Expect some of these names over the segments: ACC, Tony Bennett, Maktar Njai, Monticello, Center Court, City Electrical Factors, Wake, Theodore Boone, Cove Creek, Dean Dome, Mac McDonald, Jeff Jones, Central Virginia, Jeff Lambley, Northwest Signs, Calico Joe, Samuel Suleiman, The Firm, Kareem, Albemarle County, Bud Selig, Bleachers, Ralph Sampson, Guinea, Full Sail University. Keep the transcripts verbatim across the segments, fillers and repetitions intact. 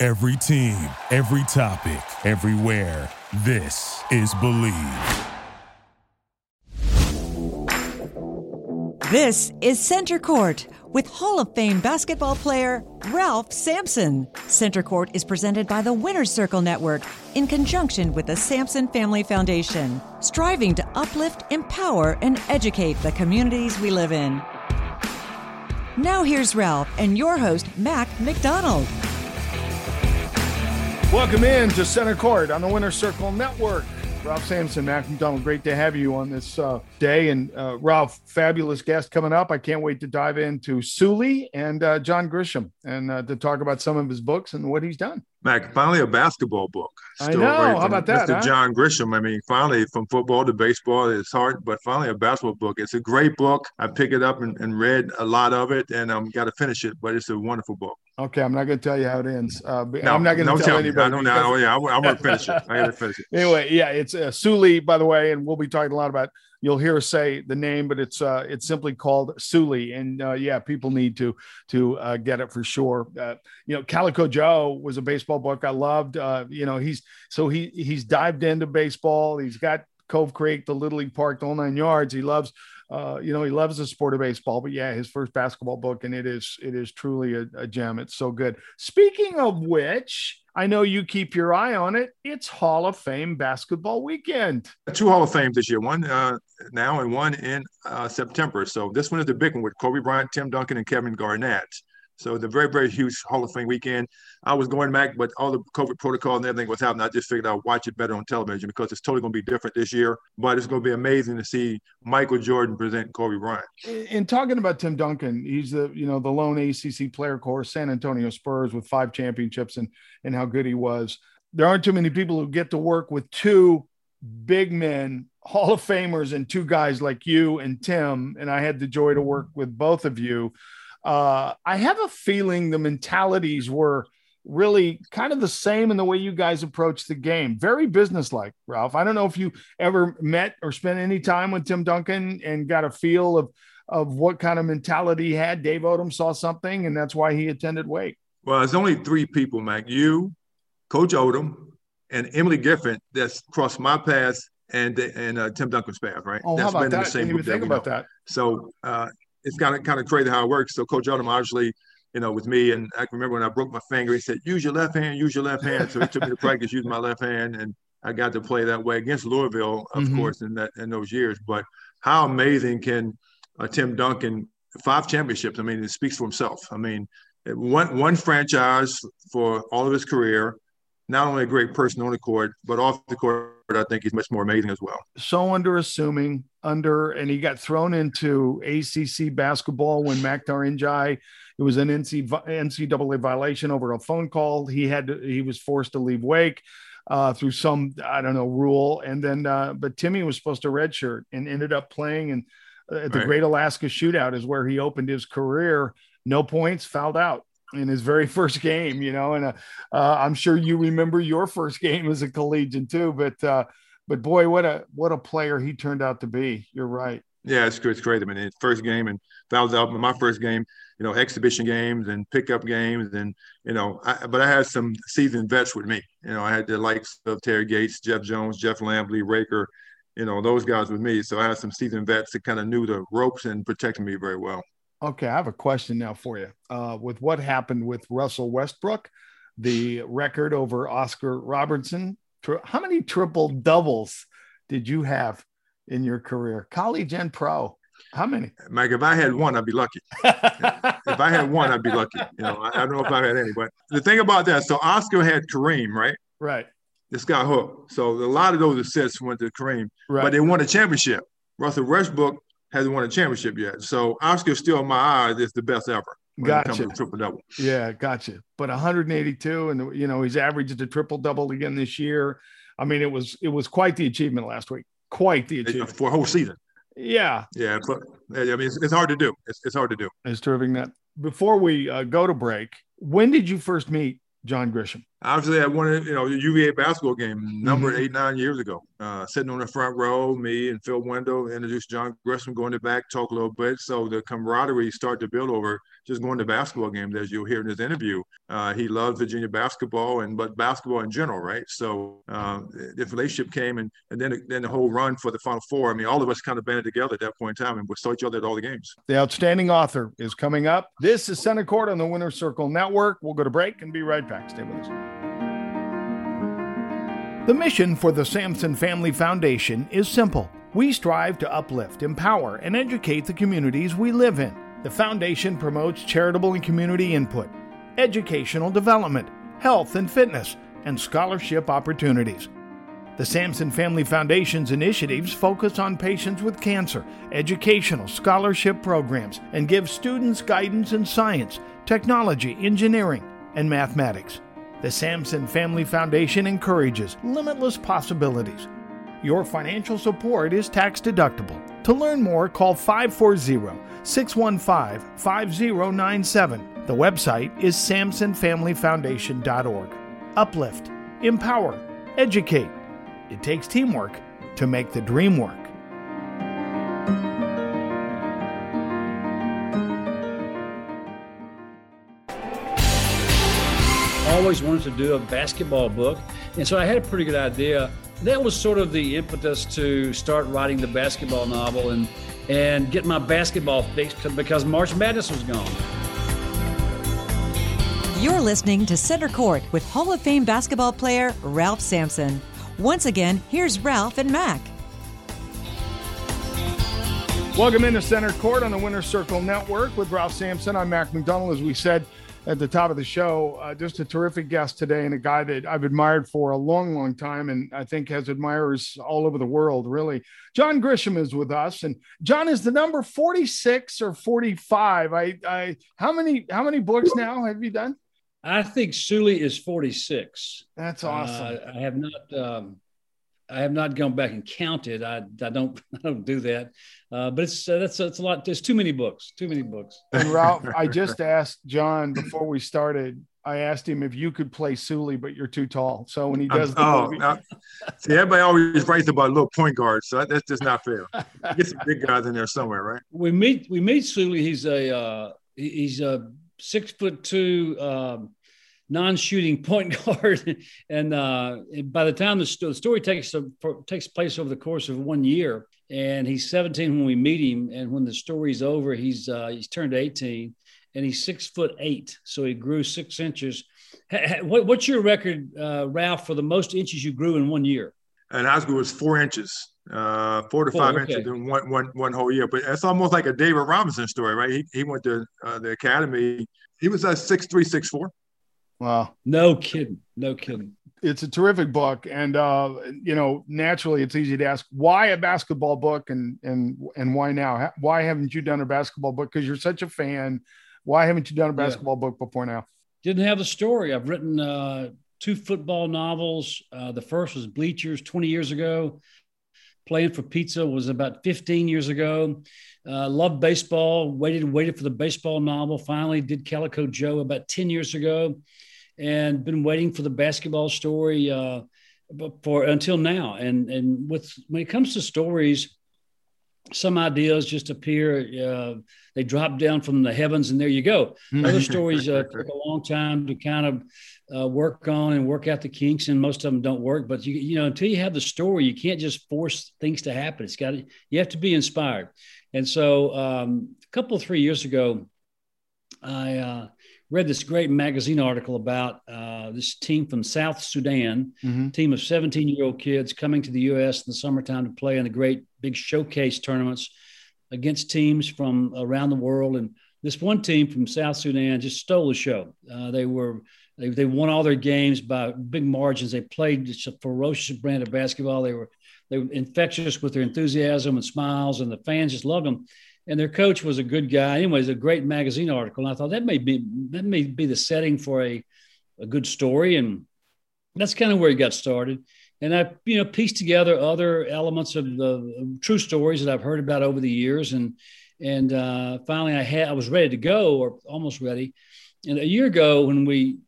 Every team, every topic, everywhere. This is Believe. This is Center Court with Hall of Fame basketball player Ralph Sampson. Center Court is presented by the Winner's Circle Network in conjunction with the Sampson Family Foundation, striving to uplift, empower, and educate the communities we live in. Now here's Ralph and your host, Mac McDonald. Welcome in to Center Court on the Winner's Circle Network. Ralph Sampson, Mac McDonald, great to have you on this uh, day. And uh, Ralph, fabulous guest coming up. I can't wait to dive into Sooley and uh, John Grisham and uh, to talk about some of his books and what he's done. Mac, finally a basketball book. Still I know. Right. How about that? Mister Huh? John Grisham. I mean, finally, from football to baseball, it's hard, but finally a basketball book. It's a great book. I picked it up and, and read a lot of it, and I'm um, got to finish it, but it's a wonderful book. Okay, I'm not going to tell you how it ends. Uh, no, I'm not going to tell, tell anybody. I don't know. Oh, yeah, I'm, I'm going to finish it. I got to finish it. Anyway, yeah, it's uh, Sooley, by the way, and we'll be talking a lot about. You'll hear us say the name, but it's uh, it's simply called Sooley, and uh, yeah, people need to to uh, get it for sure. Uh, you know, Calico Joe was a baseball book I loved. Uh, you know, he's so he he's dived into baseball. He's got Cove Creek, the Little League Park, the whole nine yards. He loves. Uh, you know, he loves the sport of baseball, but yeah, his first basketball book, and it is it is truly a, a gem. It's so good. Speaking of which, I know you keep your eye on it. It's Hall of Fame basketball weekend. Two Hall of Fames this year, one uh, now and one in uh, September. So this one is the big one with Kobe Bryant, Tim Duncan, and Kevin Garnett. So the very, very huge Hall of Fame weekend. I was going back, but all the COVID protocol and everything was happening. I just figured I'd watch it better on television because it's totally going to be different this year. But it's going to be amazing to see Michael Jordan present Kobe Bryant. And talking about Tim Duncan, he's the you know the lone A C C player, course, San Antonio Spurs with five championships and and how good he was. There aren't too many people who get to work with two big men, Hall of Famers, and two guys like you and Tim. And I had the joy to work with both of you. Uh, I have a feeling the mentalities were really kind of the same in the way you guys approach the game. Very businesslike, Ralph. I don't know if you ever met or spent any time with Tim Duncan and got a feel of, of what kind of mentality he had. Dave Odom saw something, and that's why he attended Wake. Well, there's only three people, Mac. You, Coach Odom, and Emily Gifford that's crossed my path and and uh, Tim Duncan's path, right? Oh, that's how about been that? The same I didn't even think about know. That. So uh, – it's kind of kind of crazy how it works. So Coach Odom, obviously, you know, with me, and I can remember when I broke my finger, he said, use your left hand, use your left hand. So he took me to practice using my left hand, and I got to play that way against Louisville, of mm-hmm. course, in that in those years. But how amazing can uh, Tim Duncan, five championships, I mean, it speaks for himself. I mean, one, one franchise for all of his career, not only a great person on the court, but off the court, I think he's much more amazing as well. So under-assuming, under, and he got thrown into A C C basketball when Maktar Njai, it was an N C double A violation over a phone call. He had, to, he was forced to leave Wake uh, through some, I don't know, rule. And then, uh, but Timmy was supposed to redshirt and ended up playing. And uh, at the right. Great Alaska Shootout is where he opened his career. No points, fouled out in his very first game, you know, and uh, uh, I'm sure you remember your first game as a collegian too, but, uh, but boy, what a, what a player he turned out to be. You're right. Yeah, it's good. It's great. I mean, his first game, and that was up in my first game, you know, exhibition games and pickup games. And, you know, I, but I had some seasoned vets with me, you know, I had the likes of Terry Gates, Jeff Jones, Jeff Lambley, Raker, you know, those guys with me. So I had some seasoned vets that kind of knew the ropes and protected me very well. Okay, I have a question now for you. Uh, with what happened with Russell Westbrook, the record over Oscar Robertson, tri- how many triple doubles did you have in your career, college and pro? How many? Mike, if I had one, I'd be lucky. If I had one, I'd be lucky. You know, I, I don't know if I had any, but the thing about that, so Oscar had Kareem, right? Right. This guy Hook. So a lot of those assists went to Kareem, right. But they won a championship. Russell Westbrook hasn't won a championship yet. So Oscar's still in my eyes is the best ever. Gotcha. Triple-double. Yeah, gotcha. But one hundred eighty-two, and you know he's averaged a triple-double again this year. I mean, it was it was quite the achievement last week. Quite the achievement for a whole season. Yeah. Yeah, but I mean, it's, it's hard to do. It's, it's hard to do. It's terrific. That before we uh, go to break, when did you first meet John Grisham? Obviously, I won, you know, the U V A basketball game number mm-hmm. eight, nine years ago. Uh, sitting on the front row, me and Phil Wendell introduced John Grisham, going to back, talk a little bit. So the camaraderie started to build over just going to basketball games, as you'll hear in this interview. Uh, he loved Virginia basketball and but basketball in general, right? So uh, the relationship came, and, and then, then the whole run for the Final Four. I mean, all of us kind of banded together at that point in time and we saw each other at all the games. The Outstanding Author is coming up. This is Center Court on the Winner's Circle Network. We'll go to break and be right back. Stay with us. The mission for the Sampson Family Foundation is simple. We strive to uplift, empower, and educate the communities we live in. The foundation promotes charitable and community input, educational development, health and fitness, and scholarship opportunities. The Sampson Family Foundation's initiatives focus on patients with cancer, educational scholarship programs, and give students guidance in science, technology, engineering, and mathematics. The Sampson Family Foundation encourages limitless possibilities. Your financial support is tax deductible. To learn more, call five four zero, six one five, five zero nine seven. The website is sampson family foundation dot org. Uplift, empower, educate. It takes teamwork to make the dream work. Always wanted to do a basketball book, and so I had a pretty good idea. That was sort of the impetus to start writing the basketball novel and and get my basketball fix because March Madness was gone. You're listening to Center Court with Hall of Fame basketball player Ralph Sampson. Once again, here's Ralph and Mac. Welcome into Center Court on the Winner's Circle Network with Ralph Sampson. I'm Mac McDonald. As we said at the top of the show, uh, just a terrific guest today and a guy that I've admired for a long, long time and I think has admirers all over the world, really. John Grisham is with us, and John, is the number forty-six or forty-five. I, I, how many, how many books now have you done? I think Sooley is forty-six. That's awesome. Uh, I have not, um, I have not gone back and counted. I, I don't I don't do that, uh, but it's uh, that's that's a lot. There's too many books, too many books. And Ralph, I just asked John before we started. I asked him if you could play Sooley, but you're too tall. So when he does, the oh, movie, I, see, everybody always writes about little point guards, so that's just not fair. Get some big guys in there somewhere, right? We meet we meet Sooley. He's a uh, he's a six foot two. Um, non-shooting point guard. And uh, by the time the, st- the story takes uh, takes place over the course of one year, and he's seventeen when we meet him. And when the story's over, he's uh, he's turned eighteen and he's six foot eight. So he grew six inches. Ha- ha- what, what's your record, uh, Ralph, for the most inches you grew in one year? In high school, it was four inches, uh, four to four, five okay. inches in one, one, one whole year. But that's almost like a David Robinson story, right? He, he went to uh, the academy. He was uh, six three, six four. Wow. No kidding. No kidding. It's a terrific book. And, uh, you know, naturally it's easy to ask why a basketball book and, and, and why now? Why haven't you done a basketball book? Cause you're such a fan. Why haven't you done a basketball yeah. book before now? Didn't have a story. I've written, uh, two football novels. Uh, the first was Bleachers twenty years ago. Playing for Pizza was about fifteen years ago. Uh, loved baseball, waited and waited for the baseball novel. Finally did Calico Joe about ten years ago. And been waiting for the basketball story uh, for until now. And and with when it comes to stories, some ideas just appear. Uh, they drop down from the heavens, and there you go. Other stories uh, take a long time to kind of uh, work on and work out the kinks, and most of them don't work. But you you know until you have the story, you can't just force things to happen. It's got to, you have to be inspired. And so um, a couple of three years ago, I. Uh, read this great magazine article about uh, this team from South Sudan, mm-hmm. team of seventeen-year-old kids coming to the U S in the summertime to play in the great big showcase tournaments against teams from around the world. And this one team from South Sudan just stole the show. Uh, they were they, they won all their games by big margins. They played just a ferocious brand of basketball. They were they were infectious with their enthusiasm and smiles, and the fans just loved them. and their coach was a good guy. Anyways, a great magazine article. And I thought that may be, that may be the setting for a, a good story. And that's kind of where it got started. And I, you know, pieced together other elements of the true stories that I've heard about over the years. And, and uh, finally I had, I was ready to go, or almost ready. And a year ago when we,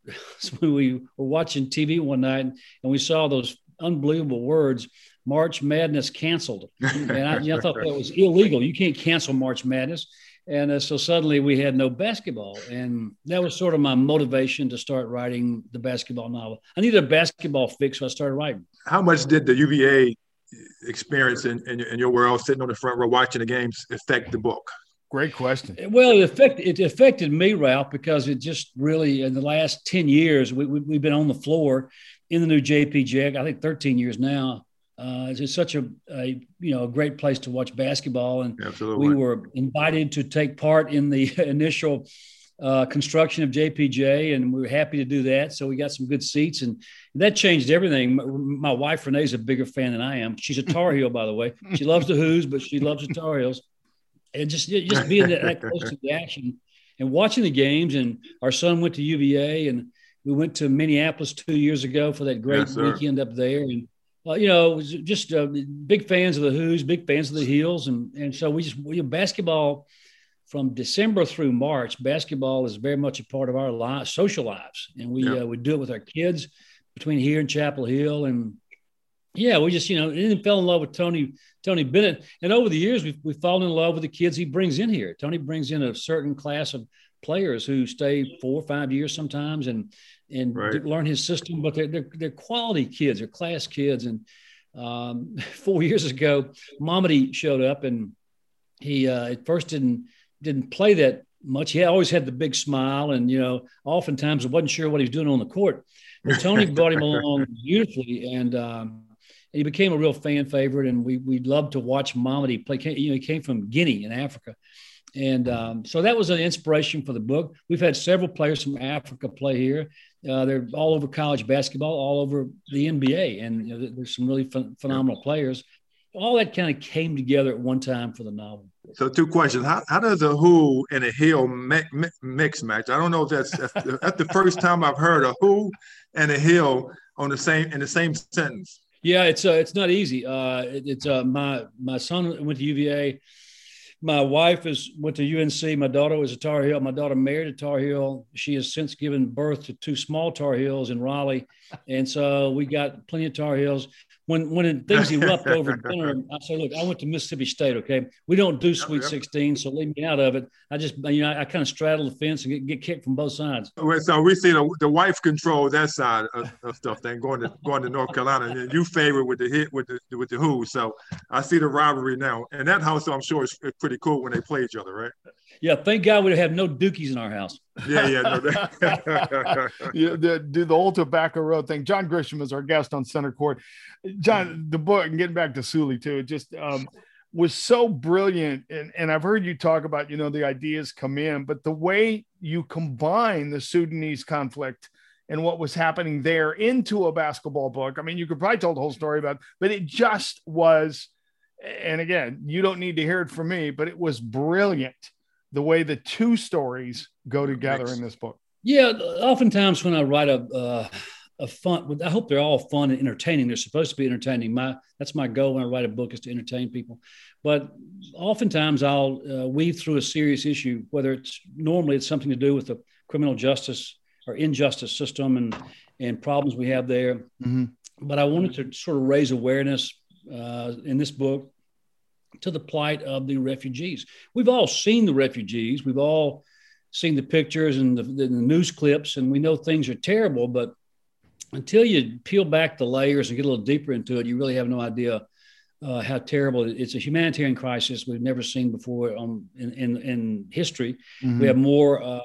when we were watching T V one night and we saw those unbelievable words, March Madness canceled. And I, you know, I thought that was illegal. You can't cancel March Madness. And uh, so suddenly we had no basketball. And that was sort of my motivation to start writing the basketball novel. I needed a basketball fix, so I started writing. How much did the U V A experience in, in, in your world, sitting on the front row watching the games, affect the book? Great question. Well, it affected, it affected me, Ralph, because it just really, in the last ten years, we, we, we've been on the floor in the new J P J, I think thirteen years now. Uh, it's, it's such a, a, you know, a great place to watch basketball. And Absolutely. we were invited to take part in the initial uh, construction of J P J, and we were happy to do that. So we got some good seats, and that changed everything. My, my wife, Renee's a bigger fan than I am. She's a Tar Heel, by the way. She loves the Hoos, but she loves the Tar Heels. And just, just being that, that close to the action and watching the games. And our son went to U V A, and we went to Minneapolis two years ago for that great yes, weekend up there. And, well, you know, just uh, big fans of the Who's, big fans of the Heels. And, and so we just, we, basketball from December through March, basketball is very much a part of our lives, social lives. And we, yeah. uh, we do it with our kids between here and Chapel Hill. And yeah, we just, you know, and fell in love with Tony, Tony Bennett. And over the years, we've, we've fallen in love with the kids he brings in here. Tony brings in a certain class of players who stay four or five years sometimes and, and right. learn his system, but they're, they're, they're quality kids, they're class kids. And um, four years ago, Mamadi showed up, and he uh, at first didn't, didn't play that much. He always had the big smile, and, you know, oftentimes I wasn't sure what he was doing on the court, but Tony brought him along beautifully. And um, he became a real fan favorite, and we, we loved to watch Mamadi play. You know, he came from Guinea in Africa. And um, so that was an inspiration for the book. We've had several players from Africa play here. Uh, they're all over college basketball, all over the N B A. And you know, there's some really ph- phenomenal players. All that kind of came together at one time for the novel. So two questions. How, how does a Who and a Heel mi- mi- mix match? I don't know if that's, that's, the, that's the first time I've heard a Who and a Heel on the same in the same sentence. Yeah, it's uh, it's not easy. Uh, it, it's uh, my my son went to U V A. My wife is went to U N C. My daughter was a Tar Heel. My daughter married a Tar Heel. She has since given birth to two small Tar Heels in Raleigh, and so we got plenty of Tar Heels. When when things erupt over dinner, I said, "Look, I went to Mississippi State. Okay, we don't do Sweet sixteen, so leave me out of it." I just, you know, I, I kind of straddle the fence and get, get kicked from both sides. So we see the, the wife control that side of, of stuff. Then going to going to North Carolina, and you favored with the hit with the with the Who. So I see the rivalry now, and that house, I'm sure, is pretty cool when they play each other, right? Yeah, thank God we have no dookies in our house. Yeah, yeah. No, yeah, the, do the old tobacco road thing. John Grisham is our guest on Center Court. John, the book, and getting back to Sooley too, it just um, was so brilliant. And, and I've heard you talk about, you know, the ideas come in, but the way you combine the Sudanese conflict and what was happening there into a basketball book, I mean, you could probably tell the whole story about it, but it just was. And again, you don't need to hear it from me, but it was brilliant the way the two stories go together in this book. Yeah, oftentimes when I write a uh, a fun, I hope they're all fun and entertaining. They're supposed to be entertaining. My that's my goal when I write a book is to entertain people. But oftentimes I'll uh, weave through a serious issue, whether it's normally it's something to do with the criminal justice or injustice system and and problems we have there. Mm-hmm. But I wanted to sort of raise awareness uh, in this book to the plight of the refugees. We've all seen the refugees. We've all seen the pictures and the, the news clips, and we know things are terrible, but until you peel back the layers and get a little deeper into it, you really have no idea uh, how terrible it is. It's a humanitarian crisis we've never seen before on, in, in, in history. Mm-hmm. We have more uh,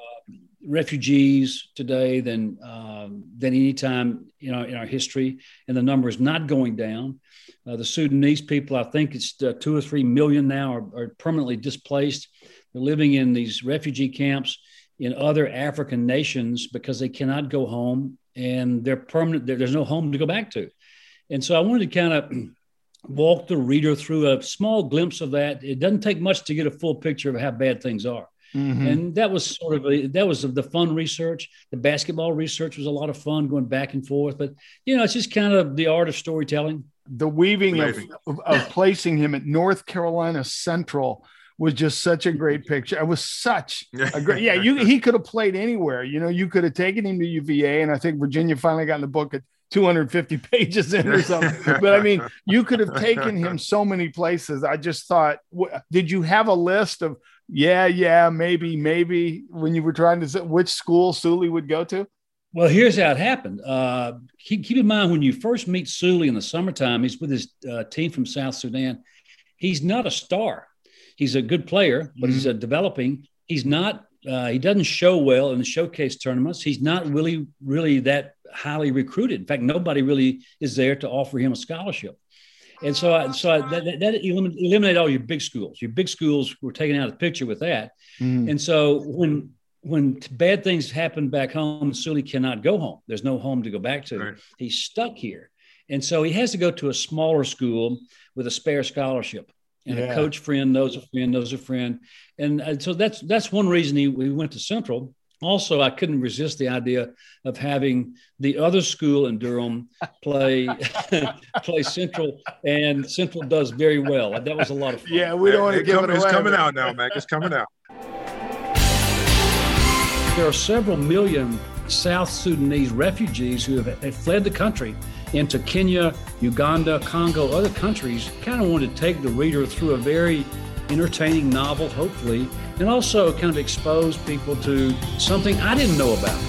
refugees today than uh, than any time in our, in our history, and the number is not going down. Uh, the Sudanese people, I think it's uh, two or three million now are, are permanently displaced. They're living in these refugee camps in other African nations because they cannot go home, and they're permanent. They're, there's no home to go back to. And so I wanted to kind of walk the reader through a small glimpse of that. It doesn't take much to get a full picture of how bad things are. Mm-hmm. And that was sort of a, that was the fun research. The basketball research was a lot of fun, going back and forth. But you know, it's just kind of the art of storytelling. The weaving of, of, of placing him at North Carolina Central was just such a great picture. It was such a great, yeah. You he could have played anywhere. You know, you could have taken him to U V A, and I think Virginia finally got in the book at two hundred fifty pages in or something. But I mean, you could have taken him so many places. I just thought, w- did you have a list of? Yeah, yeah, maybe, maybe when you were trying to say which school Sooley would go to? Well, here's how it happened. Uh, keep, keep in mind, when you first meet Sooley in the summertime, he's with his uh, team from South Sudan. He's not a star. He's a good player, but mm-hmm. he's a developing. He's not, uh, he doesn't show well in the showcase tournaments. He's not really, really that highly recruited. In fact, nobody really is there to offer him a scholarship. And so, I, so I, that, that, that eliminate, eliminate all your big schools. Your big schools were taken out of the picture with that. Mm. And so, when when bad things happen back home, Sooley cannot go home. There's no home to go back to. Right. He's stuck here, and so he has to go to a smaller school with a spare scholarship. And yeah. a coach friend knows a friend knows a friend, and, and so that's that's one reason he we went to Central. Also, I couldn't resist the idea of having the other school in Durham play play Central, and Central does very well. That was a lot of fun. Yeah, we don't want to give it away. It's coming out now, Mac. It's coming out. There are several million South Sudanese refugees who have, have fled the country into Kenya, Uganda, Congo, other countries. Kind of wanted to take the reader through a very entertaining novel, hopefully, and also kind of expose people to something I didn't know about.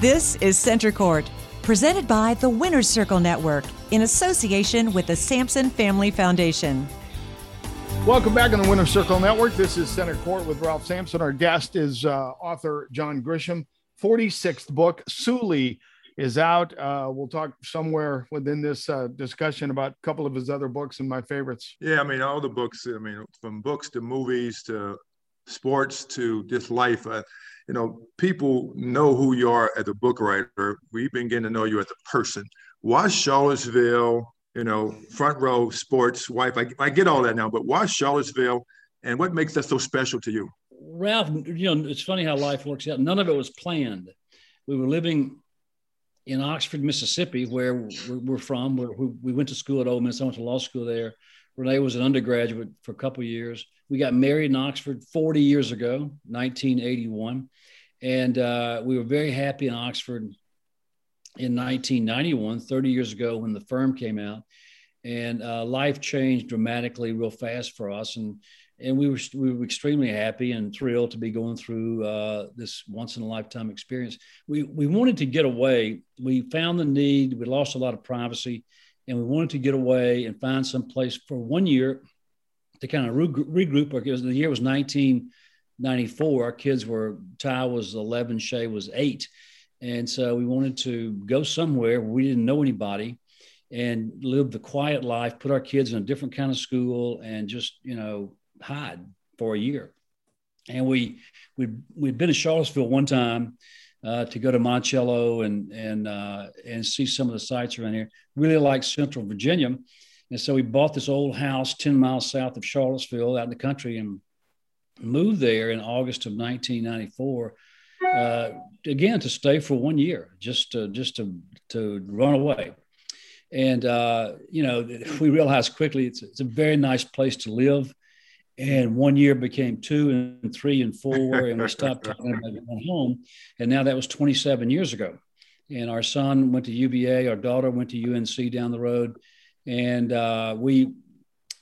This is Center Court, presented by the Winner's Circle Network in association with the Sampson Family Foundation. Welcome back on the Winner's Circle Network. This is Center Court with Ralph Sampson. Our guest is uh, author John Grisham. forty-sixth book, Sooley, is out. Uh, we'll talk somewhere within this uh, discussion about a couple of his other books and my favorites. Yeah, I mean, all the books, I mean, from books to movies to sports to just life. Uh, you know, people know who you are as a book writer. We've been getting to know you as a person. Why Charlottesville, you know, front row, sports, wife? I, I get all that now, but why Charlottesville, and what makes that so special to you? Ralph, you know, it's funny how life works out. None of it was planned. We were living in Oxford, Mississippi, where we're from. Where we went to school at Ole Miss. I went to law school there. Renee was an undergraduate for a couple of years. We got married in Oxford forty years ago, nineteen eighty-one. And uh, we were very happy in Oxford in nineteen ninety-one, thirty years ago, when The Firm came out. And uh, life changed dramatically real fast for us. And and we were we were extremely happy and thrilled to be going through uh, this once-in-a-lifetime experience. We we wanted to get away. We found the need. We lost a lot of privacy, and we wanted to get away and find some place for one year to kind of regroup. The year was nineteen ninety-four. Our kids were, Ty was eleven, Shay was eight. And so we wanted to go somewhere where we didn't know anybody and live the quiet life, put our kids in a different kind of school, and just, you know, hide for a year. And we we we'd been in Charlottesville one time uh, to go to Monticello and and uh, and see some of the sites around here. Really like Central Virginia, and so we bought this old house ten miles south of Charlottesville, out in the country, and moved there in August of nineteen ninety-four. Uh, again, to stay for one year, just to, just to to run away. And uh, you know, we realized quickly it's it's a very nice place to live. And one year became two and three and four, and we stopped talking about going home. And now that was twenty-seven years ago. And our son went to U V A, our daughter went to U N C down the road. And uh, we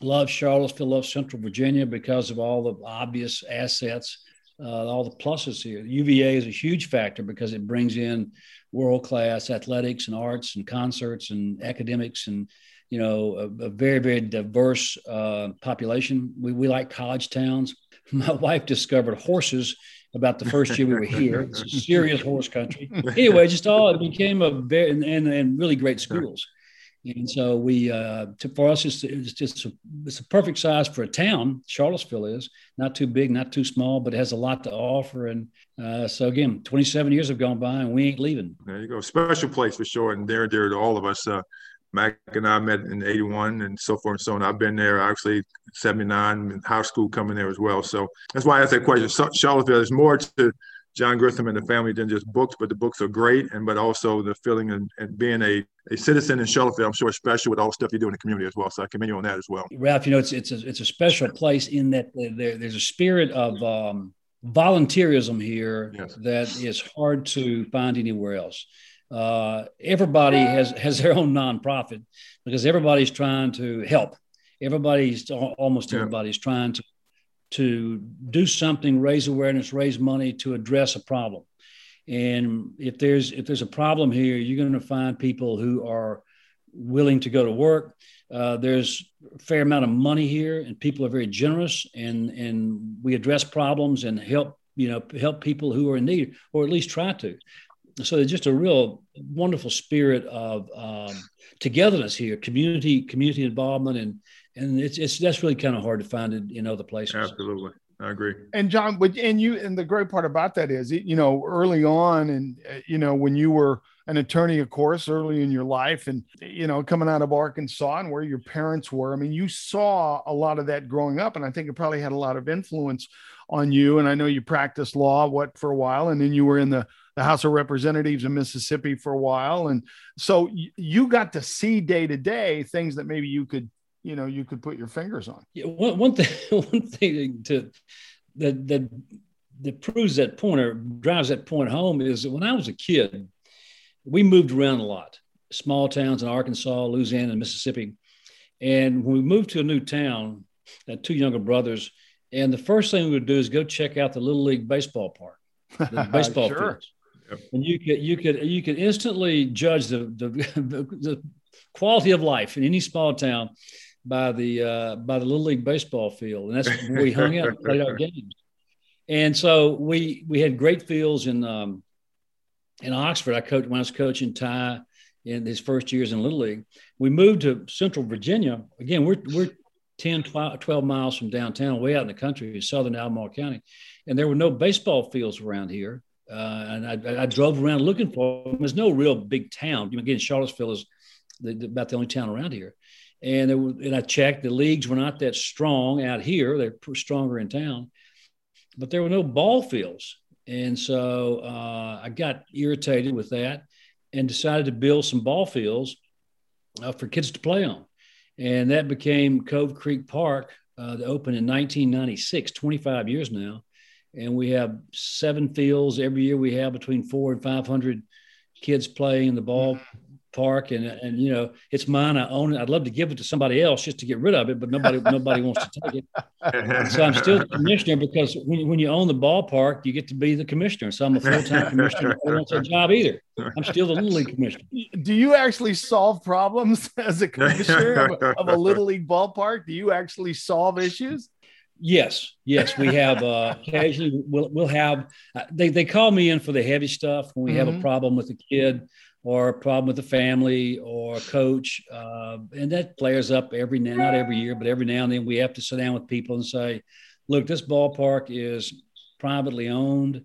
love Charlottesville, love Central Virginia because of all the obvious assets, uh, all the pluses here. U V A is a huge factor because it brings in world-class athletics and arts and concerts and academics and you know, a, a very, very diverse uh, population. We we like college towns. My wife discovered horses about the first year we were here. It's a serious horse country. Anyway, just all, it became a very, and, and, and really great schools. And so we, uh, to, for us, it's, it's just, a, it's a perfect size for a town. Charlottesville is not too big, not too small, but it has a lot to offer. And uh, so again, twenty-seven years have gone by and we ain't leaving. There you go. Special place for sure. And they're dear to all of us. Uh, Mac and I met in eighty-one and so forth and so on. I've been there, actually, seventy-nine, high school coming there as well. So that's why I asked that question. Charlottesville, there's more to John Grisham and the family than just books, but the books are great, and but also the feeling and, and being a, a citizen in Charlottesville, I'm sure it's special with all the stuff you do in the community as well. So I commend you on that as well. Ralph, you know, it's it's a, it's a special place in that there, there's a spirit of um, volunteerism here yes. that is hard to find anywhere else. Uh, everybody has, has their own nonprofit because everybody's trying to help. Everybody's almost yeah. everybody's trying to to do something, raise awareness, raise money to address a problem. And if there's if there's a problem here, you're going to find people who are willing to go to work. Uh, there's a fair amount of money here, and people are very generous, and and we address problems and help you know help people who are in need, or at least try to. So there's just a real wonderful spirit of um, togetherness here, community community involvement, and and it's it's that's really kind of hard to find in, in other places. Absolutely, I agree. And John, and you, and the great part about that is, you know, early on, and you know, when you were an attorney, of course, early in your life, and you know, coming out of Arkansas and where your parents were, I mean, you saw a lot of that growing up, and I think it probably had a lot of influence on you. And I know you practiced law what for a while, and then you were in the the House of Representatives in Mississippi for a while. And so y- you got to see day to day things that maybe you could, you know, you could put your fingers on. Yeah, one, one thing, one thing to, that, that, that proves that point or drives that point home is that when I was a kid, we moved around a lot, small towns in Arkansas, Louisiana, and Mississippi. And when we moved to a new town, I had two younger brothers. And the first thing we would do is go check out the Little League baseball park, the baseball sure. fields. And you could you could you could instantly judge the, the the quality of life in any small town by the uh, by the Little League baseball field, and that's where we hung out and played our games. And so we we had great fields in um, in Oxford. I coached when I was coaching Ty in his first years in Little League. We moved to Central Virginia. Again, we're we're ten, twelve miles from downtown, way out in the country, southern Albemarle County, and there were no baseball fields around here. Uh, and I, I drove around looking for them. There's no real big town. You know, again, Charlottesville is the, the, about the only town around here. And, there were, and I checked. The leagues were not that strong out here. They're stronger in town. But there were no ball fields. And so uh, I got irritated with that and decided to build some ball fields uh, for kids to play on. And that became Cove Creek Park uh, that opened in nineteen ninety-six, twenty-five years now. And we have seven fields every year. We have between four and five hundred kids playing in the ball park, and and you know it's mine. I own it. I'd love to give it to somebody else just to get rid of it, but nobody nobody wants to take it. So I'm still the commissioner because when, when you own the ballpark, you get to be the commissioner. So I'm a full time commissioner. I don't want that job either. I'm still the Little League commissioner. Do you actually solve problems as a commissioner of, of a Little League ballpark? Do you actually solve issues? Yes. Yes. We have uh, occasionally we'll, we'll have, uh, they, they call me in for the heavy stuff when we mm-hmm. have a problem with a kid or a problem with the family or a coach. Uh, and that flares up every now, not every year, but every now and then we have to sit down with people and say, look, this ballpark is privately owned.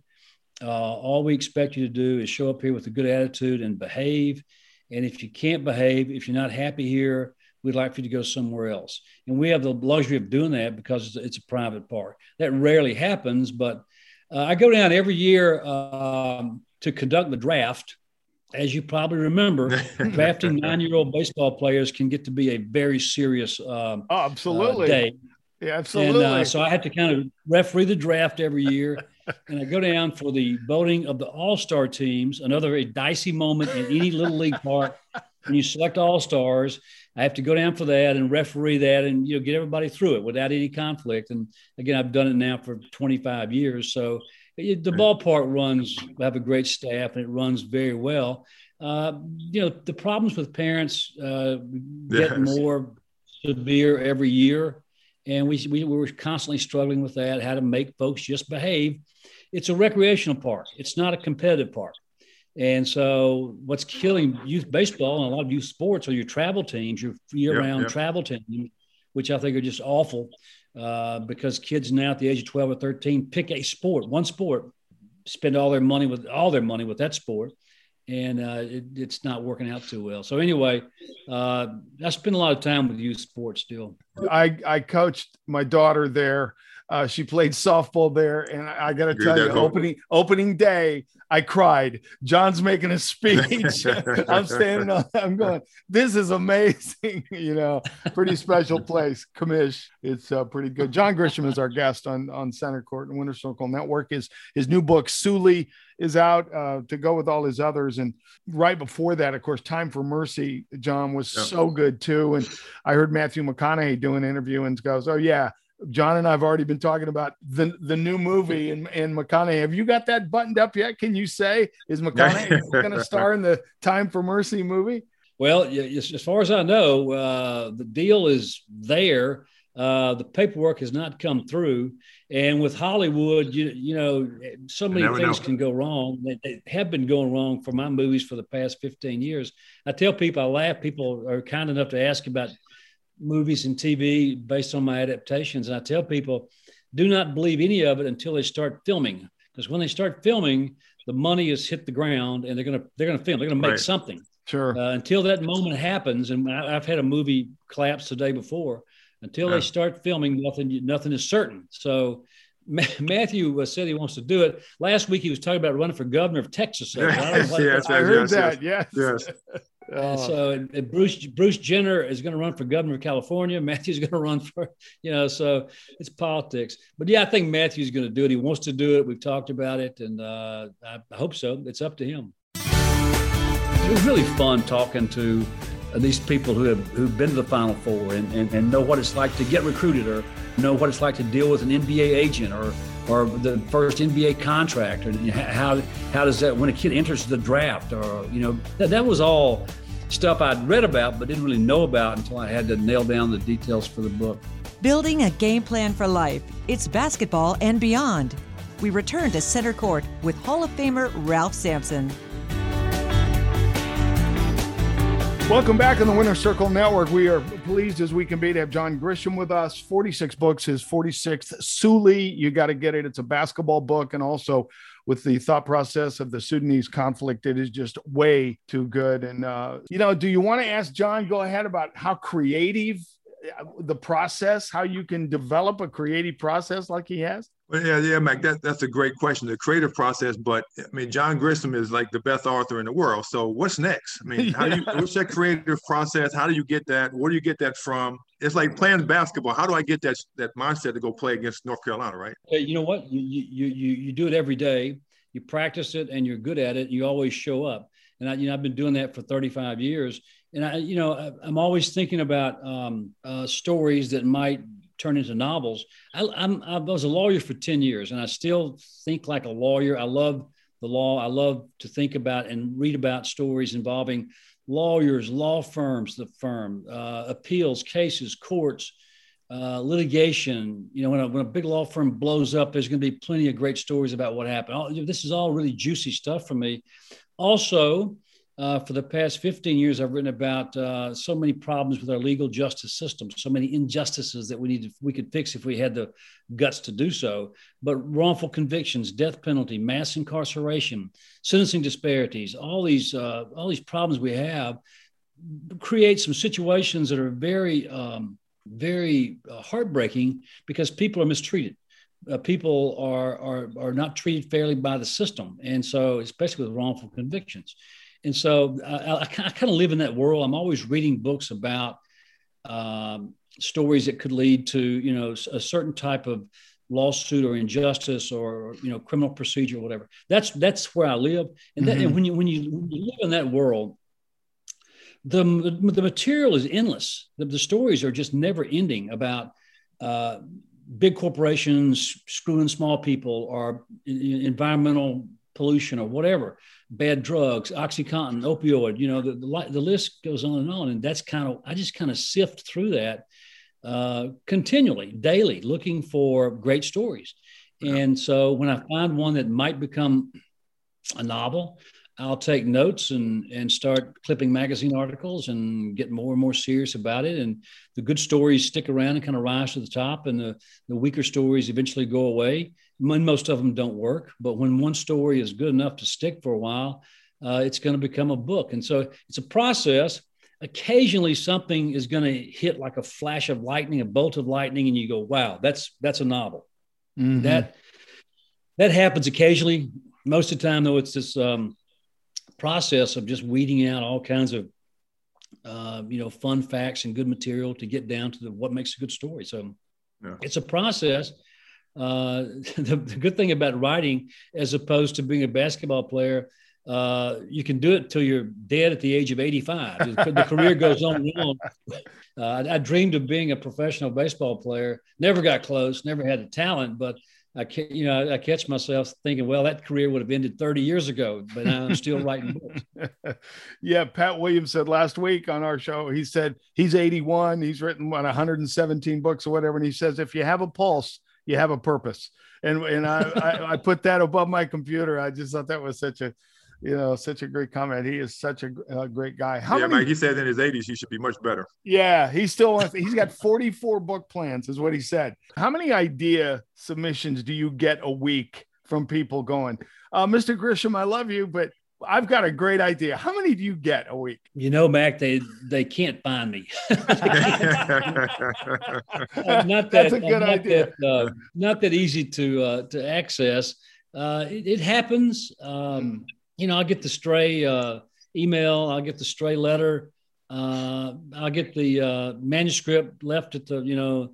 Uh, all we expect you to do is show up here with a good attitude and behave. And if you can't behave, if you're not happy here, we'd like for you to go somewhere else. And we have the luxury of doing that because it's a, it's a private park. That rarely happens, but uh, I go down every year um, to conduct the draft. As you probably remember, drafting nine-year-old baseball players can get to be a very serious um, oh, absolutely. Uh, day. Yeah, absolutely. And, uh, so I have to kind of referee the draft every year. And I go down for the voting of the all-star teams, another very dicey moment in any Little League park. When you select all-stars, I have to go down for that and referee that and, you know, get everybody through it without any conflict. And again, I've done it now for twenty-five years. So it, the ballpark runs, I have a great staff and it runs very well. Uh, you know, the problems with parents uh, get yes. more severe every year. And we, we were constantly struggling with that, how to make folks just behave. It's a recreational park. It's not a competitive park. And so what's killing youth baseball and a lot of youth sports are your travel teams, your year-round yep, yep. travel teams, which I think are just awful uh, because kids now at the age of twelve or thirteen pick a sport, one sport, spend all their money with all their money with that sport. and uh, it, it's not working out too well. So anyway, uh, I spend a lot of time with youth sports still. I, I coached my daughter there. Uh, she played softball there, and I, I got to tell you, opening opening day, I cried. John's making a speech. I'm standing up. I'm going, this is amazing. You know, pretty special place, Commish. It's uh, pretty good. John Grisham is our guest on on Center Court and Winner's Circle Network. His his new book Sooley is out uh, to go with all his others, and right before that, of course, Time for Mercy. John was yeah. so good too, and I heard Matthew McConaughey do an interview and goes, "Oh yeah." John and I have already been talking about the, the new movie and, and McConaughey. Have you got that buttoned up yet? Can you say, is McConaughey going to star in the Time for Mercy movie? Well, as far as I know, uh, the deal is there. Uh, the paperwork has not come through. And with Hollywood, you, you know, so many things know. can go wrong. They, they have been going wrong for my movies for the past fifteen years. I tell people, I laugh. People are kind enough to ask about movies and T V based on my adaptations. And I tell people, do not believe any of it until they start filming. Because when they start filming, the money has hit the ground and they're going to, they're going to film, they're going to make right. something. Sure. Uh, until that moment happens. And I, I've had a movie collapse the day before. Until yeah. they start filming, nothing, nothing is certain. So Ma- Matthew uh, said he wants to do it. Last week, he was talking about running for governor of Texas. So yes, I, yes, I heard yes, that. Yes. yes. yes. And so and, and Bruce Bruce Jenner is going to run for governor of California. Matthew's going to run for, you know, so it's politics. But yeah, I think Matthew's going to do it. He wants to do it. We've talked about it, and uh, I hope so. It's up to him. It was really fun talking to these people who have who've been to the Final Four and, and, and know what it's like to get recruited, or know what it's like to deal with an N B A agent, or or the first N B A contract, or how how does that, when a kid enters the draft, or, you know, that, that was all stuff I'd read about but didn't really know about until I had to nail down the details for the book. Building a game plan for life. It's basketball and beyond. We return to Center Court with Hall of Famer Ralph Sampson. Welcome back on the Winner's Circle Network. We are pleased as we can be to have John Grisham with us. forty-six books, his forty-sixth, Sooley. You got to get it. It's a basketball book. And also with the thought process of the Sudanese conflict, it is just way too good. And, uh, you know, do you want to ask John, go ahead, about how creative the process, how you can develop a creative process like he has? Well, yeah, yeah, Mac, that, that's a great question, the creative process. But, I mean, John Grisham is like the best author in the world. So what's next? I mean, how do you, what's that creative process? How do you get that? Where do you get that from? It's like playing basketball. How do I get that that mindset to go play against North Carolina, right? Hey, you know what? You, you, you, you do it every day. You practice it, and you're good at it. You always show up. And, I, you know, I've been doing that for thirty-five years. And, I, you know, I, I'm always thinking about um, uh, stories that might – turn into novels. I, I'm, I was a lawyer for ten years, and I still think like a lawyer. I love the law. I love to think about and read about stories involving lawyers, law firms, the firm, uh, appeals, cases, courts, uh, litigation. You know, when a, when a big law firm blows up, there's going to be plenty of great stories about what happened. All, this is all really juicy stuff for me. Also, Uh, for the past fifteen years, I've written about uh, so many problems with our legal justice system, so many injustices that we need to, we could fix if we had the guts to do so. But wrongful convictions, death penalty, mass incarceration, sentencing disparities, all these uh, all these problems we have create some situations that are very, um, very uh, heartbreaking, because people are mistreated. Uh, people are, are are not treated fairly by the system, and so especially with wrongful convictions. And so uh, I, I kind of live in that world. I'm always reading books about um, stories that could lead to, you know, a certain type of lawsuit or injustice or, you know, criminal procedure or whatever. That's that's where I live. And, that, mm-hmm. and when you when you when you live in that world, the the material is endless. The, the stories are just never ending about uh, big corporations screwing small people, or environmental pollution, or whatever, bad drugs, OxyContin, opioid, you know, the, the, the list goes on and on. And that's kind of, I just kind of sift through that uh, continually, daily, looking for great stories. Yeah. And so when I find one that might become a novel, I'll take notes and, and start clipping magazine articles and get more and more serious about it. And the good stories stick around and kind of rise to the top, and the, the weaker stories eventually go away. Most of them don't work, but when one story is good enough to stick for a while, uh, it's going to become a book. And so it's a process. Occasionally something is going to hit like a flash of lightning, a bolt of lightning, and you go, wow, that's that's a novel. Mm-hmm. That that happens occasionally. Most of the time, though, it's this um, process of just weeding out all kinds of, uh, you know, fun facts and good material to get down to the, what makes a good story. So yeah. It's a process. Uh, the, the good thing about writing, as opposed to being a basketball player, Uh, you can do it till you're dead at the age of eighty-five. The career goes on and on. Uh, I, I dreamed of being a professional baseball player. Never got close. Never had the talent. But I, you know, I catch myself thinking, well, that career would have ended thirty years ago. But now I'm still writing books. Yeah, Pat Williams said last week on our show. He said he's eighty-one. He's written on one hundred seventeen books or whatever. And he says, if you have a pulse, you have a purpose. And and I I, I put that above my computer. I just thought that was such a You know, such a great comment. He is such a, a great guy. How yeah, many, Mike, he says in his eighties, he should be much better. Yeah, he still wants to, he's got forty-four book plans is what he said. How many idea submissions do you get a week from people going, uh, Mister Grisham, I love you, but I've got a great idea. How many do you get a week? You know, Mac, they they can't find me. not that, That's a good not idea. That, uh, not that easy to, uh, to access. Uh, it, it happens. Um, mm. You know, I'll get the stray uh, email. I'll get the stray letter. Uh, I'll get the uh, manuscript left at the, you know,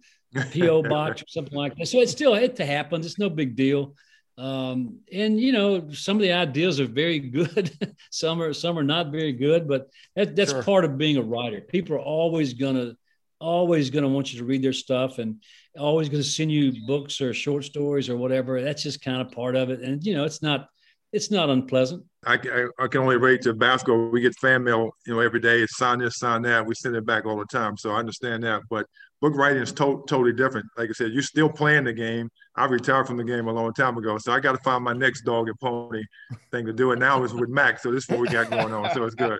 P O box or something like that. So it's still, it happens. It's no big deal. Um, and, you know, some of the ideas are very good. some are some are not very good, but that, that's sure. part of being a writer. People are always going to, always going to want you to read their stuff and always going to send you books or short stories or whatever. That's just kind of part of it. And, you know, it's not, it's not unpleasant. I, I, I can only relate to basketball. We get fan mail, you know, every day. It's sign this, sign that. We send it back all the time. So I understand that. But book writing is to- totally different. Like I said, you're still playing the game. I retired from the game a long time ago. So I got to find my next dog and pony thing to do. And now it's with Max. So this is what we got going on. So it's good.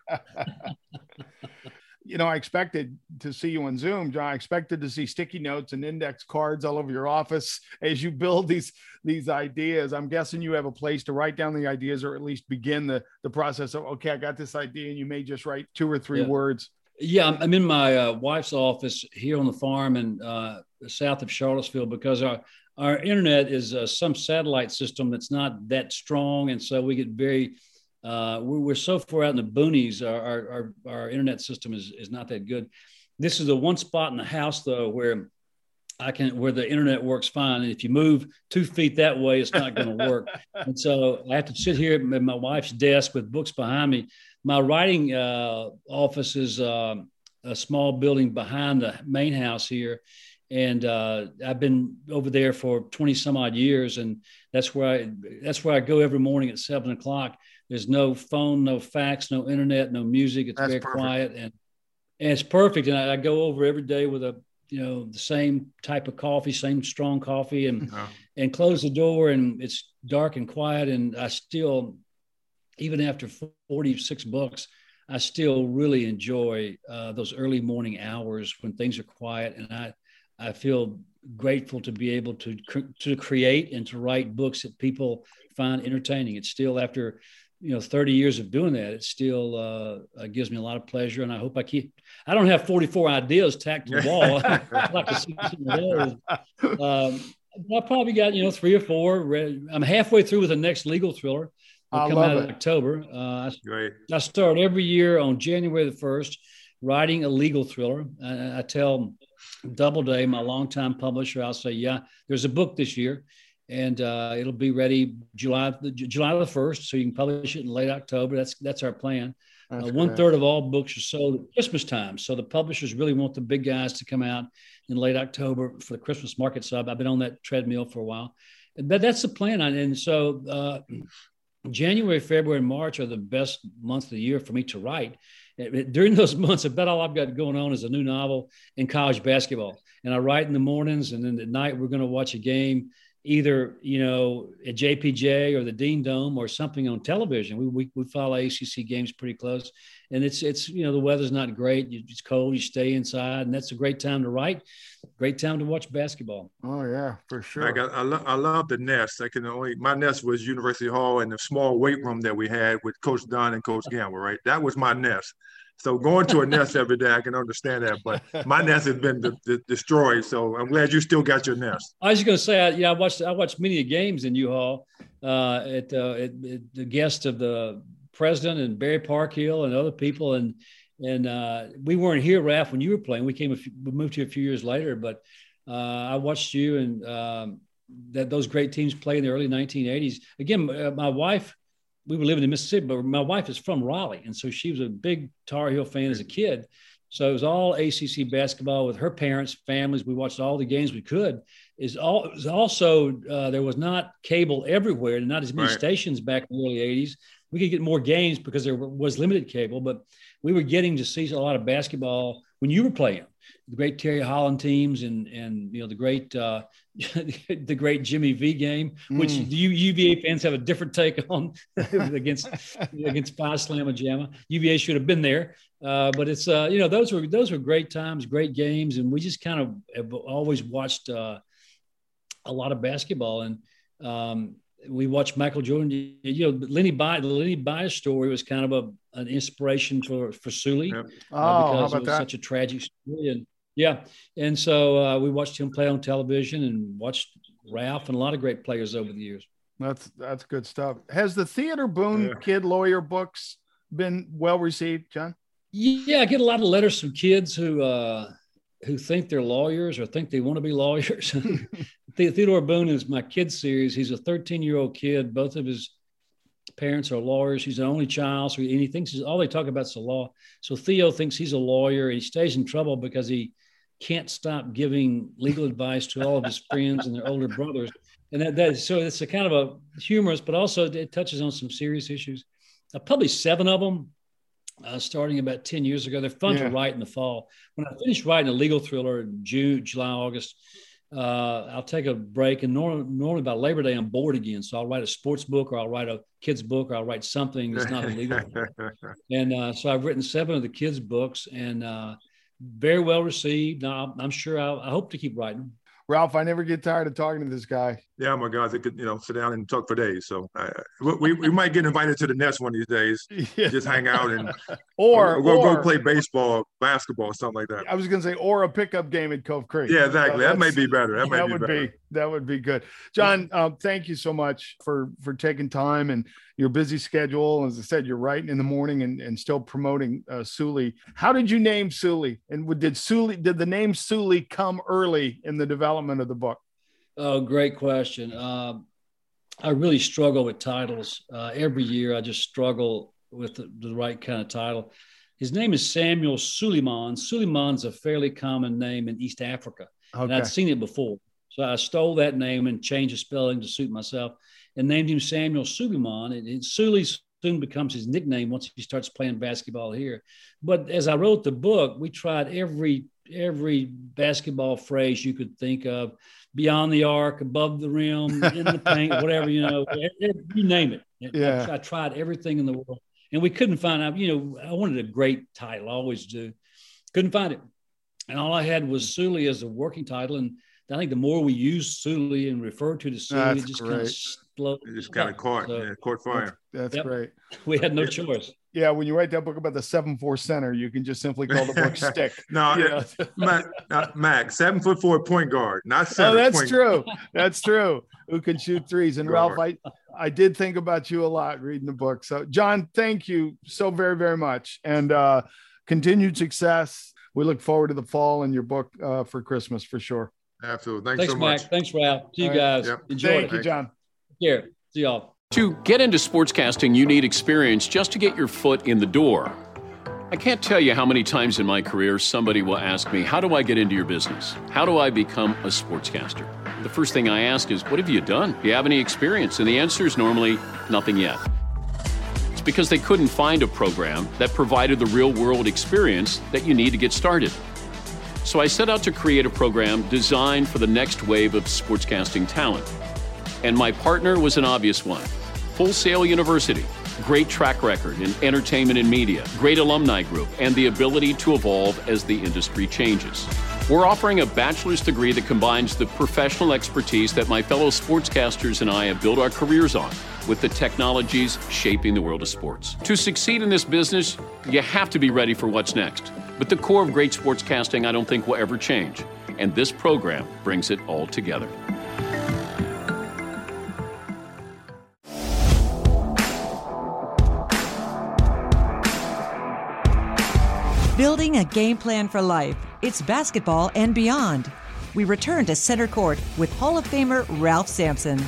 You know, I expected to see you on Zoom, John. I expected to see sticky notes and index cards all over your office as you build these these ideas. I'm guessing you have a place to write down the ideas or at least begin the, the process of, okay, I got this idea, and you may just write two or three yeah. words. Yeah, I'm, I'm in my uh, wife's office here on the farm in uh, south of Charlottesville because our, our internet is uh, some satellite system that's not that strong, and so we get very... Uh, we're, we're so far out in the boonies, our, our, our, our internet system is, is not that good. This is the one spot in the house, though, where I can where the internet works fine. And if you move two feet that way, it's not going to work. And so I have to sit here at my wife's desk with books behind me. My writing uh, office is uh, a small building behind the main house here. And uh, I've been over there for twenty some odd years. And that's where I, that's where I go every morning at seven o'clock. There's no phone, no fax, no internet, no music. It's that's very perfect. quiet and, and it's perfect. And I, I go over every day with a, you know, the same type of coffee, same strong coffee and, oh. and close the door, and it's dark and quiet. And I still, even after forty-six books, I still really enjoy uh, those early morning hours when things are quiet. And I, I feel grateful to be able to, to create and to write books that people find entertaining. It's still, after, you know, thirty years of doing that, it still uh, gives me a lot of pleasure. And I hope I keep, I don't have forty-four ideas tacked to the wall. I'd like to see some of those. Um, I probably got, you know, three or four. I'm halfway through with the next legal thriller. It'll come out in October. Uh, Great. I start every year on January the first writing a legal thriller. I, I tell Doubleday, my longtime publisher, I'll say, yeah, there's a book this year. And uh, it'll be ready July the July the first, so you can publish it in late October. That's that's our plan. That's uh, one third of all books are sold at Christmas time, so the publishers really want the big guys to come out in late October for the Christmas market. So I've been on that treadmill for a while, but that's the plan. And so uh, January, February, and March are the best months of the year for me to write. During those months, about all I've got going on is a new novel and college basketball. And I write in the mornings, and then at night we're going to watch a game. either, you know, at J P J or the Dean Dome or something on television. We, we, we follow A C C games pretty close, and it's, it's, you know, the weather's not great. It's cold. You stay inside, and that's a great time to write. Great time to watch basketball. Oh yeah, for sure. Like I, I, lo- I love the nest. I can only, my nest was University Hall and the small weight room that we had with Coach Don and Coach Gamble, right? That was my nest. So going to a nest every day, I can understand that. But my nest has been de- de- destroyed. So I'm glad you still got your nest. I was just going to say, I, yeah, I watched I watched many games in U-Haul uh, at, uh, at, at the guest of the president and Barry Parkhill and other people. And and uh, we weren't here, Raph, when you were playing. We came, a few, we moved here a few years later. But uh, I watched you and um, that those great teams play in the early nineteen eighties. Again, uh, my wife. We were living in Mississippi, but my wife is from Raleigh. And so she was a big Tar Heel fan as a kid. So it was all A C C basketball with her parents, families. We watched all the games we could. Is all, it was also, uh, there was not cable everywhere and not as many right. stations back in the early eighties. We could get more games because there was limited cable, but we were getting to see a lot of basketball when you were playing. The great Terry Holland teams and, and you know, the great uh, the great Jimmy V game, which mm. the U V A fans have a different take on against against Phi Slamma Jamma. U V A should have been there, uh, but it's uh, you know, those were those were great times, great games, and we just kind of have always watched uh, a lot of basketball. And um, we watched Michael Jordan. You know, Lenny Bias, the Lenny Bias story was kind of a an inspiration for for Sooley yep. oh, uh, because it was that? such a tragic story. And, Yeah. And so uh, we watched him play on television and watched Ralph and a lot of great players over the years. That's that's good stuff. Has the Theater Boone yeah. Kid Lawyer books been well received, John? Yeah, I get a lot of letters from kids who uh, who think they're lawyers or think they want to be lawyers. the- Theodore Boone is my kid series. He's a thirteen-year-old kid. Both of his parents are lawyers. He's the only child, so he, and he thinks he's, all they talk about is the law. So Theo thinks he's a lawyer, and he stays in trouble because he can't stop giving legal advice to all of his friends and their older brothers. And that, that so it's a kind of a humorous, but also it touches on some serious issues. I published seven of them uh, starting about ten years ago. They're fun yeah. to write in the fall. When I finish writing a legal thriller in June, July, August, uh, I'll take a break. And normally, normally by Labor Day, I'm bored again. So I'll write a sports book or I'll write a kid's book or I'll write something that's not illegal. And uh, so I've written seven of the kids' books and, uh, very well received. Now, I'm sure I'll, I hope to keep writing. Ralph, I never get tired of talking to this guy. Yeah, my God, I could, you know, sit down and talk for days. So I, we we might get invited to the Nets one of these days. Yeah. Just hang out and or, or, go, or go play baseball, basketball, something like that. I was going to say, or a pickup game at Cove Creek. Yeah, exactly. Uh, that might be better. That, might that be would better. be that would be good. John, um, thank you so much for for taking time and your busy schedule. As I said, you're writing in the morning and, and still promoting uh, Sooley. How did you name Sooley? And did Sooley did the name Sooley come early in the development of the book? Oh, great question. Uh, I really struggle with titles. Uh, every year I just struggle with the, the right kind of title. His name is Samuel Suleiman. Suleiman's a fairly common name in East Africa. Okay. And I'd seen it before. So I stole that name and changed the spelling to suit myself and named him Samuel Suleiman. And, and Sooley soon becomes his nickname once he starts playing basketball here. But as I wrote the book, we tried every every basketball phrase you could think of, beyond the arc, above the rim, in the paint, whatever, you know, you name it. Yeah. I, I tried everything in the world and we couldn't find out, you know, I wanted a great title, I always do. Couldn't find it. And all I had was Sooley as a working title. And I think the more we use Sooley and refer to the Sooley, it just great. kind of slowed. It just kind of caught, so, yeah, caught fire. That's yep. great. We had no choice. Yeah, when you write that book about the seven foot four center, you can just simply call the book Stick. No, yeah. Mac, Mac, seven foot four point guard, not seven. Oh, that's point true. Guard. That's true. Who can shoot threes? And Ralph, I, I did think about you a lot reading the book. So, John, thank you so very, very much. And uh, continued success. We look forward to the fall and your book uh, for Christmas for sure. Absolutely. Thanks, Thanks so much. Mac. Thanks, Ralph. See All you guys. Right. Yep. Enjoy thank it. Thank you, John. Here. See y'all. To get into sportscasting, you need experience just to get your foot in the door. I can't tell you how many times in my career somebody will ask me, how do I get into your business? How do I become a sportscaster? The first thing I ask is, what have you done? Do you have any experience? And the answer is normally, nothing yet. It's because they couldn't find a program that provided the real-world experience that you need to get started. So I set out to create a program designed for the next wave of sportscasting talent. And my partner was an obvious one. Full Sail University. Great track record in entertainment and media, great alumni group, and the ability to evolve as the industry changes. We're offering a bachelor's degree that combines the professional expertise that my fellow sportscasters and I have built our careers on with the technologies shaping the world of sports. To succeed in this business, you have to be ready for what's next. But the core of great sportscasting I don't think will ever change, and this program brings it all together. Building a game plan for life. It's basketball and beyond. We return to Center Court with Hall of Famer Ralph Sampson.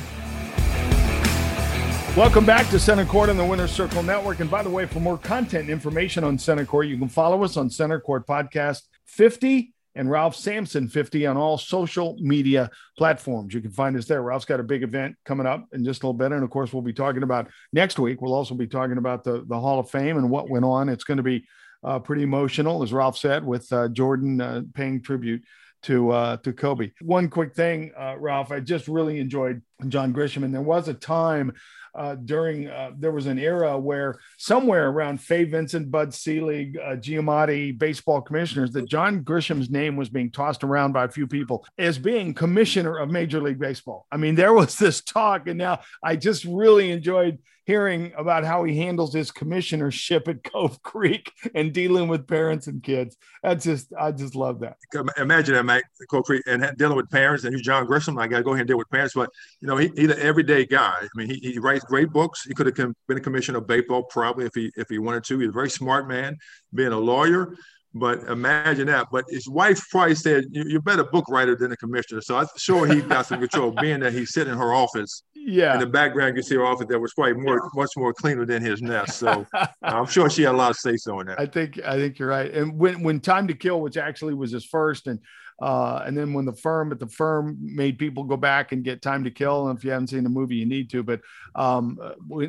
Welcome back to Center Court on the Winner's Circle Network. And by the way, for more content and information on Center Court, you can follow us on Center Court Podcast fifty and Ralph Sampson fifty on all social media platforms. You can find us there. Ralph's got a big event coming up in just a little bit. And of course, we'll be talking about next week. We'll also be talking about the, the Hall of Fame and what went on. It's going to be Uh, pretty emotional, as Ralph said, with uh, Jordan uh, paying tribute to uh, to Kobe. One quick thing, uh, Ralph, I just really enjoyed John Grisham. And there was a time uh, during, uh, there was an era where somewhere around Fay Vincent, Bud Selig, uh, Giamatti, baseball commissioners, that John Grisham's name was being tossed around by a few people as being commissioner of Major League Baseball. I mean, there was this talk, and now I just really enjoyed hearing about how he handles his commissionership at Cove Creek and dealing with parents and kids. That's just, I just love that. Imagine that, Mike, Cove Creek, and dealing with parents, and who's John Grisham? I got to go ahead and deal with parents. But, you know, he, he's an everyday guy. I mean, he, he writes great books. He could have been a commissioner of baseball probably if he if he wanted to. He's a very smart man, being a lawyer. But imagine that. But his wife probably said, you're better book writer than a commissioner. So I'm sure he got some control, being that he's sitting in her office. Yeah. In the background, you see her office that was probably more, much more cleaner than his nest. So I'm sure she had a lot of say-so in that. I think I think you're right. And when, when Time to Kill, which actually was his first, and uh, and then when the firm, but the firm made people go back and get Time to Kill. And if you haven't seen the movie, you need to. But um,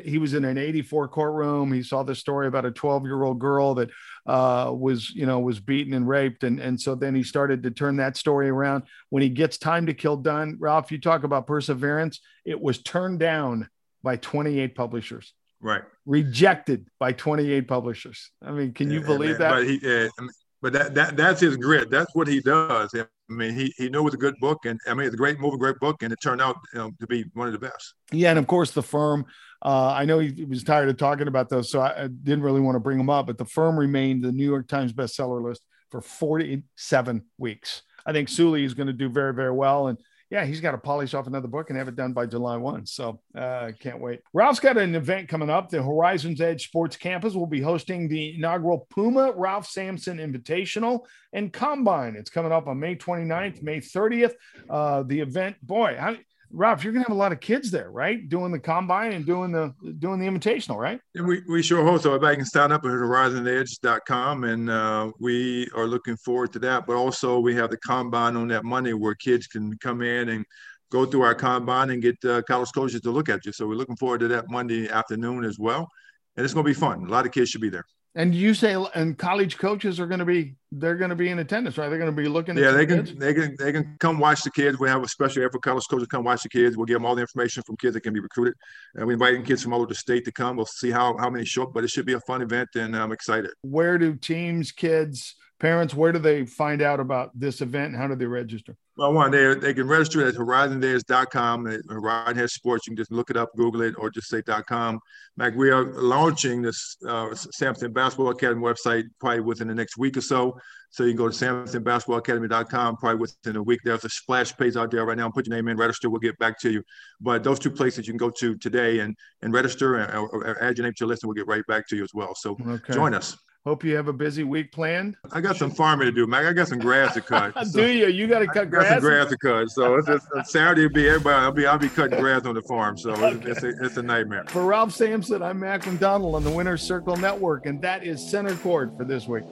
he was in an eighty-four courtroom. He saw the story about a twelve-year-old girl that uh, was, you know, was beaten and raped. And, and so then he started to turn that story around. When he gets Time to Kill done, Ralph, you talk about perseverance. It was turned down by twenty-eight publishers. Right. Rejected by twenty-eight publishers. I mean, can you yeah, believe man, that? But, he, uh, but that, that that's his grit. That's what he does. I mean, he, he knew it was a good book. And I mean, it's a great movie, great book. And it turned out you know, to be one of the best. Yeah. And of course, The Firm. Uh, I know he, he was tired of talking about those, so I, I didn't really want to bring them up, but The Firm remained the New York Times bestseller list for forty-seven weeks. I think Sooley is going to do very, very well. And yeah, he's got to polish off another book and have it done by July first. So I uh, can't wait. Ralph's got an event coming up. The Horizons Edge Sports Campus will be hosting the inaugural Puma Ralph Sampson Invitational and Combine. It's coming up on May twenty-ninth, May thirtieth. Uh, the event, boy, how, Ralph, you're going to have a lot of kids there, right? Doing the combine and doing the doing the invitational, right? And we, we sure hope so. Everybody can sign up at horizon edge dot com, and uh, we are looking forward to that. But also we have the combine on that Monday where kids can come in and go through our combine and get uh, college coaches to look at you. So we're looking forward to that Monday afternoon as well. And it's going to be fun. A lot of kids should be there. And you say, and college coaches are going to be, they're going to be in attendance, right? They're going to be looking at yeah, they can, kids? they can, they can come watch the kids. We have a special effort. College coaches come watch the kids. We'll give them all the information from kids that can be recruited. And we're inviting kids from all over the state to come. We'll see how, how many show up, but it should be a fun event, and I'm excited. Where do teams, kids, parents, where do they find out about this event? And how do they register? Well, one, they they can register at horizon days dot com, at Horizon Edge Sports. You can just look it up, Google it, or just say .com. Mac, we are launching this uh, Sampson Basketball Academy website probably within the next week or so. So you can go to sampson basketball academy dot com probably within a week. There's a splash page out there right now. Put your name in, register. We'll get back to you. But those two places you can go to today and, and register and or, or add your name to your list, and we'll get right back to you as well. So okay. Join us. Hope you have a busy week planned. I got some farming to do, Mac. I got some grass to cut. So do you? You got to cut grass? I got grass? some grass to cut. So it's, it's, it's Saturday will be everybody. I'll be, I'll be cutting grass on the farm. So okay. it's, it's, a, it's a nightmare. For Ralph Sampson, I'm Mac McDonald on the Winner's Circle Network, and that is Center Court for this week.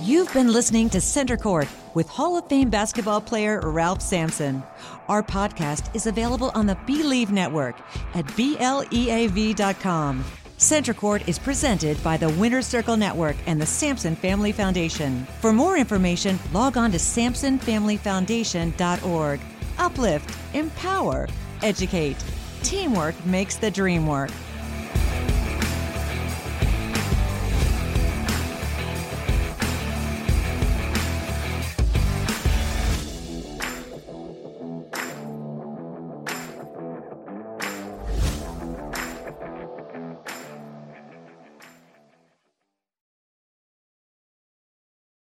You've been listening to Center Court with Hall of Fame basketball player Ralph Sampson. Our podcast is available on the Believe Network at B L E A V dot com. Center Court is presented by the Winner's Circle Network and the Sampson Family Foundation. For more information, log on to sampson family foundation dot org. Uplift, empower, educate. Teamwork makes the dream work.